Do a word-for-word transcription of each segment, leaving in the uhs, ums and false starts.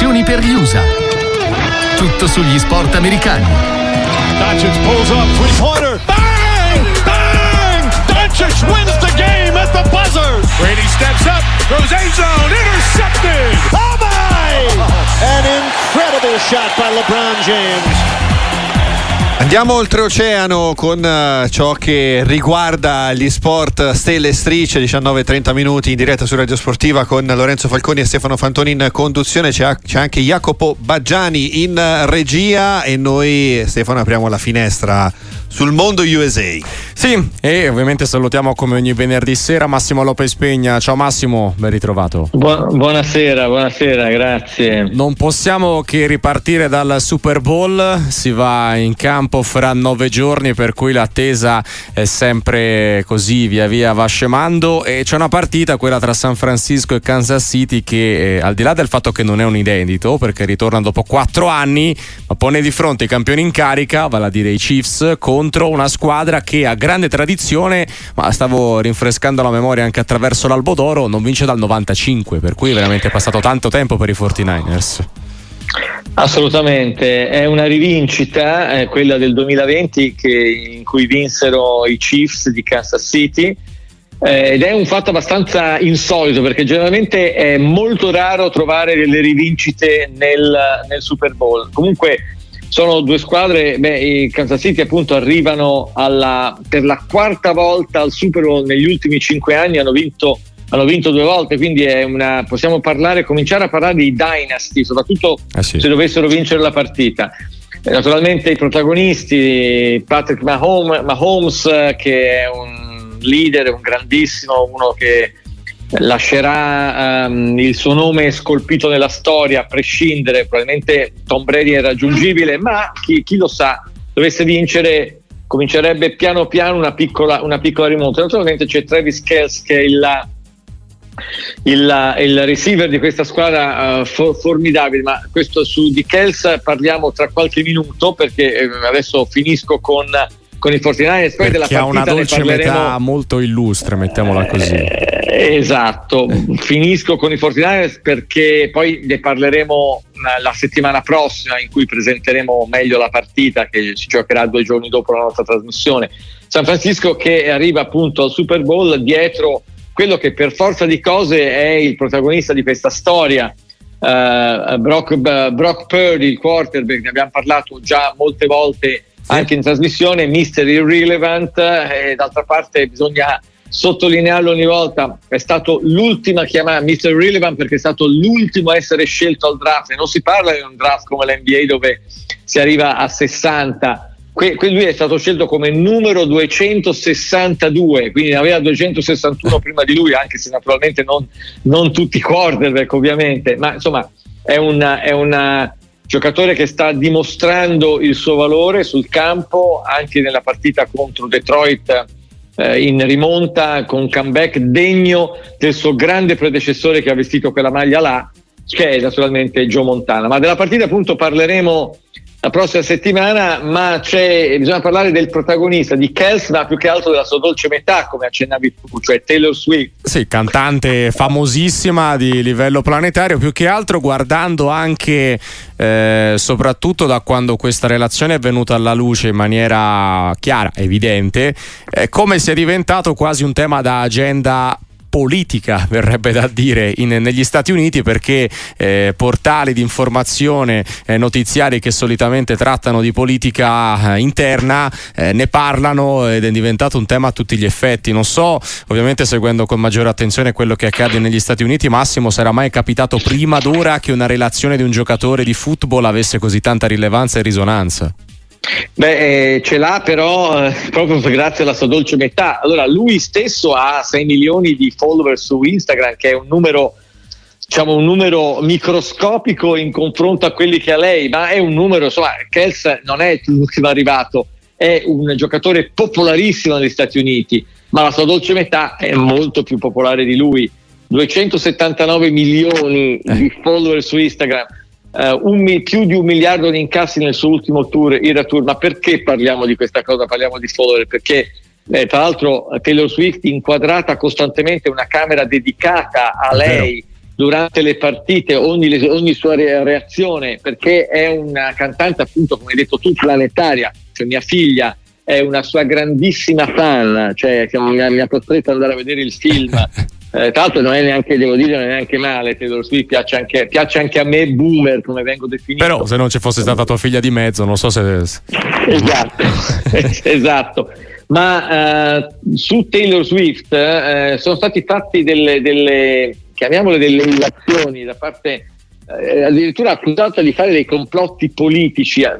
informazioni per gli U S A. Tutto sugli sport americani. Doncic pulls up three-pointer. Bang! Bang! Doncic wins the game at the buzzer. Brady steps up, goes end zone, intercepted. Oh my! An incredible shot by LeBron James. Andiamo oltreoceano con uh, ciò che riguarda gli sport stelle e strisce. Diciannove e trenta minuti in diretta su Radio Sportiva con Lorenzo Falconi e Stefano Fantoni in conduzione. C'è, c'è anche Jacopo Baggiani in regia e noi, Stefano, apriamo la finestra sul mondo U S A. Sì, e ovviamente salutiamo come ogni venerdì sera Massimo Lopes Pegna. Ciao Massimo, ben ritrovato. Bu- buonasera, buonasera, grazie. Non possiamo che ripartire dal Super Bowl, si va in campo fra nove giorni, per cui l'attesa è sempre così, via via va scemando, e c'è una partita, quella tra San Francisco e Kansas City, che eh, al di là del fatto che non è un inedito, perché ritorna dopo quattro anni, ma pone di fronte i campioni in carica, vale a dire i Chiefs, con contro una squadra che ha grande tradizione, ma stavo rinfrescando la memoria anche attraverso l'albo d'oro, non vince dal novantacinque, per cui è veramente passato tanto tempo per i forty-niners. Assolutamente, è una rivincita, è quella del duemilaventi che, in cui vinsero i Chiefs di Kansas City, eh, ed è un fatto abbastanza insolito, perché generalmente è molto raro trovare delle rivincite nel, nel Super Bowl. Comunque sono due squadre, beh, i Kansas City appunto arrivano alla, per la quarta volta al Super Bowl negli ultimi cinque anni, hanno vinto, hanno vinto due volte, quindi è una, possiamo parlare, cominciare a parlare di dynasty, soprattutto ah, sì. se dovessero vincere la partita. Naturalmente i protagonisti, Patrick Mahomes, Mahomes che è un leader, un grandissimo, uno che lascerà um, il suo nome scolpito nella storia a prescindere, probabilmente Tom Brady è raggiungibile, ma chi, chi lo sa, dovesse vincere comincerebbe piano piano una piccola, una piccola rimonta. Naturalmente c'è Travis Kelce che è il, il, il receiver di questa squadra, uh, for, formidabile, ma questo su di Kelce parliamo tra qualche minuto, perché adesso finisco con con i forty-niners, poi della partita ha una dolce parleremo... metà molto illustre, mettiamola così. Eh, esatto, finisco con i forty-niners perché poi ne parleremo la settimana prossima, in cui presenteremo meglio la partita che si giocherà due giorni dopo la nostra trasmissione. San Francisco che arriva appunto al Super Bowl dietro quello che per forza di cose è il protagonista di questa storia, uh, Brock, uh, Brock Purdy, il quarterback, ne abbiamo parlato già molte volte anche in trasmissione, Mister Irrelevant, e d'altra parte bisogna sottolinearlo ogni volta, è stato l'ultima chiamata, Mister Irrelevant, perché è stato l'ultimo a essere scelto al draft, e non si parla di un draft come l'N B A dove si arriva a sessanta, que- que- lui è stato scelto come numero duecentosessantadue, quindi ne aveva duecentosessantuno prima di lui, anche se naturalmente non, non tutti i quarterback ovviamente, ma insomma è una... È una giocatore che sta dimostrando il suo valore sul campo, anche nella partita contro Detroit eh, in rimonta, con un comeback degno del suo grande predecessore che ha vestito quella maglia là, che è naturalmente Joe Montana. Ma della partita appunto parleremo la prossima settimana, ma c'è, bisogna parlare del protagonista di Kelce, ma più che altro della sua dolce metà, come accennavi tu, cioè Taylor Swift. Sì, cantante famosissima di livello planetario, più che altro guardando anche eh, soprattutto da quando questa relazione è venuta alla luce in maniera chiara, evidente, eh, come sia diventato quasi un tema da agenda politica, verrebbe da dire, in, negli Stati Uniti, perché eh, portali di informazione eh, notiziari che solitamente trattano di politica eh, interna eh, ne parlano ed è diventato un tema a tutti gli effetti. Non so, ovviamente seguendo con maggiore attenzione quello che accade negli Stati Uniti, Massimo, sarà mai capitato prima d'ora che una relazione di un giocatore di football avesse così tanta rilevanza e risonanza? Beh, eh, ce l'ha però eh, proprio grazie alla sua dolce metà. Allora, lui stesso ha sei milioni di follower su Instagram, che è un numero, diciamo, un numero microscopico in confronto a quelli che ha lei, ma è un numero, insomma, Kelce non è l'ultimo arrivato, è un giocatore popolarissimo negli Stati Uniti, ma la sua dolce metà è molto più popolare di lui. duecentosettantanove milioni di follower su Instagram. Uh, un, più di un miliardo di incassi nel suo ultimo tour, Ira Tour. Ma perché parliamo di questa cosa? Parliamo di follower perché eh, tra l'altro Taylor Swift inquadrata costantemente una camera dedicata a lei durante le partite, ogni, ogni sua reazione, perché è una cantante, appunto, come hai detto tu, planetaria. Cioè, mia figlia è una sua grandissima fan, cioè siamo, mi ha costretto ad andare a vedere il film. Eh, tra l'altro non è neanche, devo dire, non è neanche male. Taylor Swift piace anche, piace anche a me, boomer, come vengo definito. Però se non ci fosse stata tua figlia di mezzo, non so se... Esatto, esatto. Ma eh, su Taylor Swift eh, sono stati fatti delle, delle, chiamiamole delle illazioni da parte, eh, addirittura accusata di fare dei complotti politici, ma,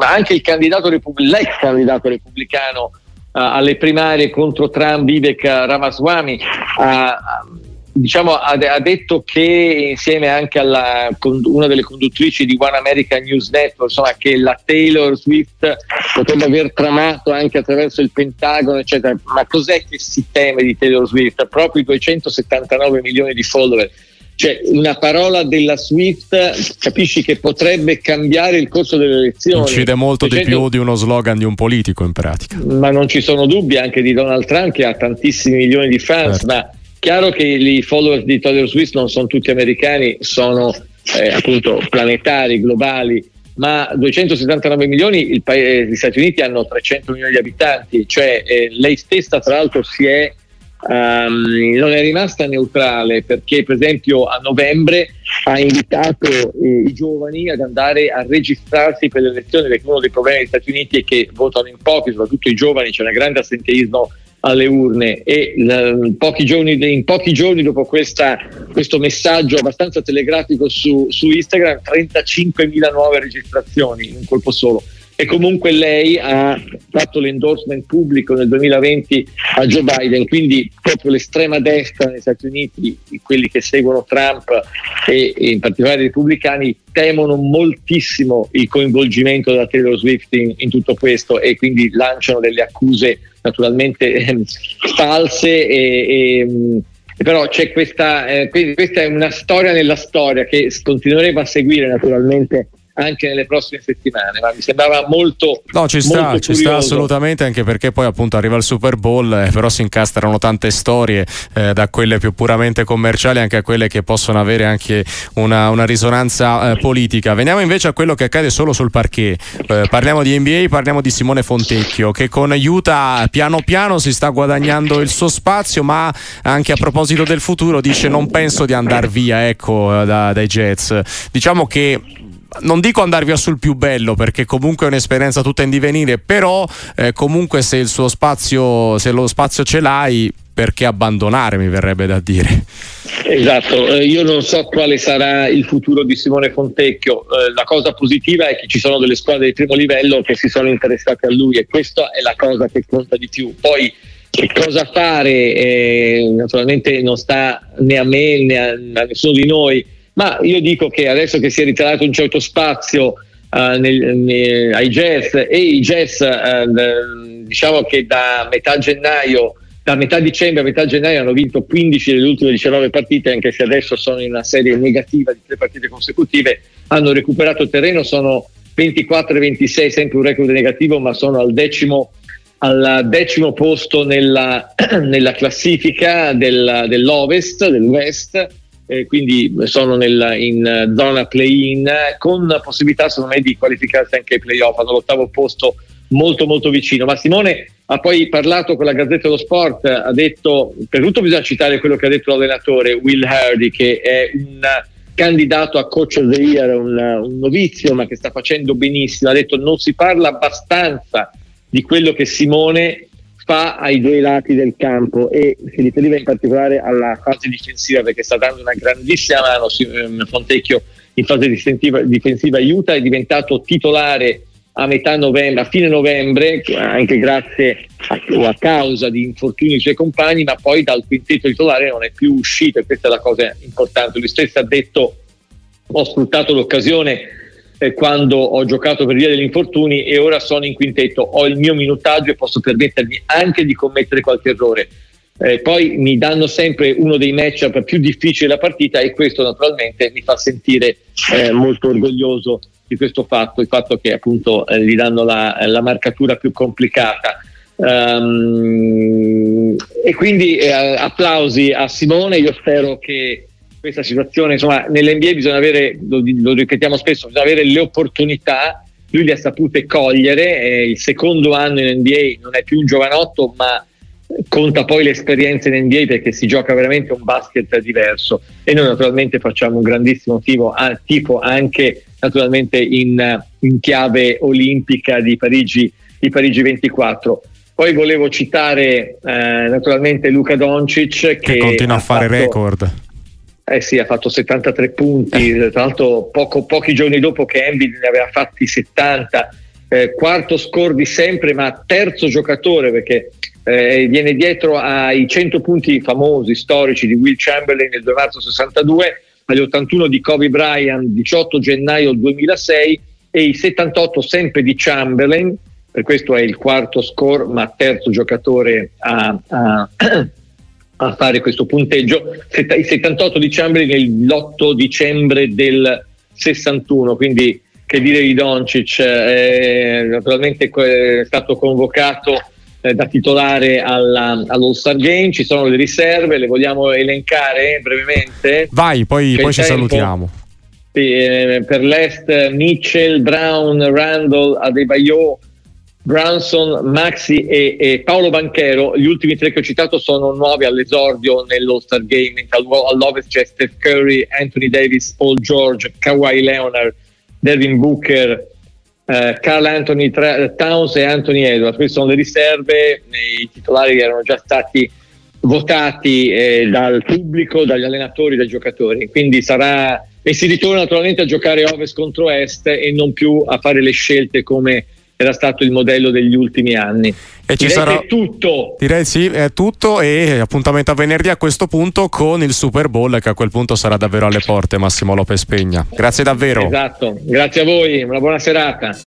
ma anche il candidato repub- l'ex candidato repubblicano alle primarie contro Trump, Vivek Ramaswamy, ha, diciamo, ha detto che, insieme anche alla una delle conduttrici di One America News Network, insomma, che la Taylor Swift potrebbe aver tramato anche attraverso il Pentagono, eccetera. Ma cos'è che si teme di Taylor Swift? Proprio i duecentosettantanove milioni di follower. Cioè, una parola della Swift, capisci che potrebbe cambiare il corso delle elezioni. Incide molto di più di uno slogan di un politico, in pratica. Ma non ci sono dubbi, anche di Donald Trump, che ha tantissimi milioni di fans, certo. Ma chiaro che i follower di Taylor Swift non sono tutti americani, sono eh, appunto planetari, globali. Ma duecentosettantanove milioni, il paese, gli Stati Uniti hanno trecento milioni di abitanti, cioè eh, lei stessa, tra l'altro, si è Um, non è rimasta neutrale, perché per esempio a novembre ha invitato eh, i giovani ad andare a registrarsi per le elezioni, perché uno dei problemi degli Stati Uniti è che votano in pochi, soprattutto i giovani, c'è un grande assenteismo alle urne, e l- pochi giorni, in pochi giorni dopo questa, questo messaggio abbastanza telegrafico su, su Instagram, trentacinquemila nuove registrazioni in un colpo solo. E comunque lei ha fatto l'endorsement pubblico nel duemilaventi a Joe Biden, quindi proprio l'estrema destra negli Stati Uniti, quelli che seguono Trump e, e in particolare i repubblicani, temono moltissimo il coinvolgimento della Taylor Swift in, in tutto questo, e quindi lanciano delle accuse naturalmente eh, false e, e però c'è questa, eh, questa è una storia nella storia che continueremo a seguire naturalmente anche nelle prossime settimane, ma mi sembrava molto no ci sta molto ci curioso. Sta assolutamente, anche perché poi appunto arriva il Super Bowl, eh, però si incastrano tante storie, eh, da quelle più puramente commerciali anche a quelle che possono avere anche una, una risonanza eh, politica. Veniamo invece a quello che accade solo sul parquet, eh, parliamo di N B A, parliamo di Simone Fontecchio, che con Utah piano piano si sta guadagnando il suo spazio, ma anche a proposito del futuro dice non penso di andare via, ecco, da, dai Jazz. Diciamo che non dico andar via sul più bello, perché comunque è un'esperienza tutta in divenire, però eh, comunque se il suo spazio, se lo spazio ce l'hai, perché abbandonare, mi verrebbe da dire. Esatto, eh, io non so quale sarà il futuro di Simone Fontecchio, eh, la cosa positiva è che ci sono delle squadre di primo livello che si sono interessate a lui, e questa è la cosa che conta di più. Poi che cosa fare, eh, naturalmente non sta né a me né a, a nessuno di noi. Ma io dico che adesso che si è ritirato un certo spazio uh, nel, nel, ai Jazz, e i Jazz uh, diciamo che da metà gennaio, da metà dicembre a metà gennaio hanno vinto quindici delle ultime diciannove partite, anche se adesso sono in una serie negativa di tre partite consecutive, hanno recuperato terreno, sono ventiquattro e ventisei, sempre un record negativo, ma sono al decimo, al decimo posto nella, nella classifica del, dell'Ovest, dell'West. Eh, quindi sono nel, in zona play-in, con possibilità secondo me di qualificarsi anche ai play-off, hanno l'ottavo posto molto molto vicino. Ma Simone ha poi parlato con la Gazzetta dello Sport, ha detto, per tutto bisogna citare quello che ha detto l'allenatore Will Hardy, che è un candidato a coach of the year, un, un novizio ma che sta facendo benissimo. Ha detto non si parla abbastanza di quello che Simone fa ai due lati del campo, e si riferiva in particolare alla fase difensiva, perché sta dando una grandissima mano Fontecchio in fase difensiva. Aiuta, è diventato titolare a metà novembre, a fine novembre, anche grazie a, o a causa di infortuni dei suoi compagni, ma poi dal quintetto titolare non è più uscito, e questa è la cosa importante. Lui stesso ha detto ho sfruttato l'occasione quando ho giocato per via degli infortuni, e ora sono in quintetto, ho il mio minutaggio e posso permettermi anche di commettere qualche errore, eh, poi mi danno sempre uno dei matchup più difficili della partita, e questo naturalmente mi fa sentire eh, molto orgoglioso di questo fatto, il fatto che appunto eh, gli danno la, la marcatura più complicata. Um, e quindi eh, applausi a Simone. Io spero che questa situazione, insomma, nell'N B A bisogna avere, lo, lo ripetiamo spesso, bisogna avere le opportunità, lui le ha sapute cogliere, eh, il secondo anno in N B A non è più un giovanotto, ma conta poi l'esperienza in N B A perché si gioca veramente un basket diverso, e noi naturalmente facciamo un grandissimo tifo, ah, tifo anche naturalmente in, in chiave olimpica di Parigi, di Parigi ventiquattro. Poi volevo citare eh, naturalmente Luka Doncic che, che continua a fare fatto, record. Eh sì, ha fatto settantatré punti, eh. Tra l'altro poco, pochi giorni dopo che Embiid ne aveva fatti settanta, eh, quarto score di sempre, ma terzo giocatore perché eh, viene dietro ai cento punti famosi, storici di Will Chamberlain nel due marzo sessantadue, agli ottantuno di Kobe Bryant diciotto gennaio duemilasei e i settantotto sempre di Chamberlain. Per questo è il quarto score, ma terzo giocatore a, a, a fare questo punteggio. Il settantotto di Chamberlain l'otto dicembre del sessantuno, quindi che dire di Doncic, eh, naturalmente è stato convocato eh, da titolare alla, all'All-Star Game, ci sono le riserve, le vogliamo elencare brevemente? Vai, poi, poi ci salutiamo. Sì, eh, per l'Est Mitchell, Brown, Randall, Adebayo, Branson, Maxi e, e Paolo Banchero. Gli ultimi tre che ho citato sono nuovi all'esordio nell'All-Star Game, mentre all'Ovest c'è Steph Curry, Anthony Davis, Paul George, Kawhi Leonard, Devin Booker, eh, Carl Anthony Tra- Towns e Anthony Edwards. Queste sono le riserve, i titolari erano già stati votati eh, dal pubblico, dagli allenatori, dai giocatori, quindi sarà, e si ritorna naturalmente a giocare Ovest contro Est e non più a fare le scelte come era stato il modello degli ultimi anni. E ci direi sarà che è tutto. Direi sì, è tutto, e appuntamento a venerdì a questo punto con il Super Bowl, che a quel punto sarà davvero alle porte. Massimo Lopes Pegna, grazie davvero. Esatto, grazie a voi, una buona serata.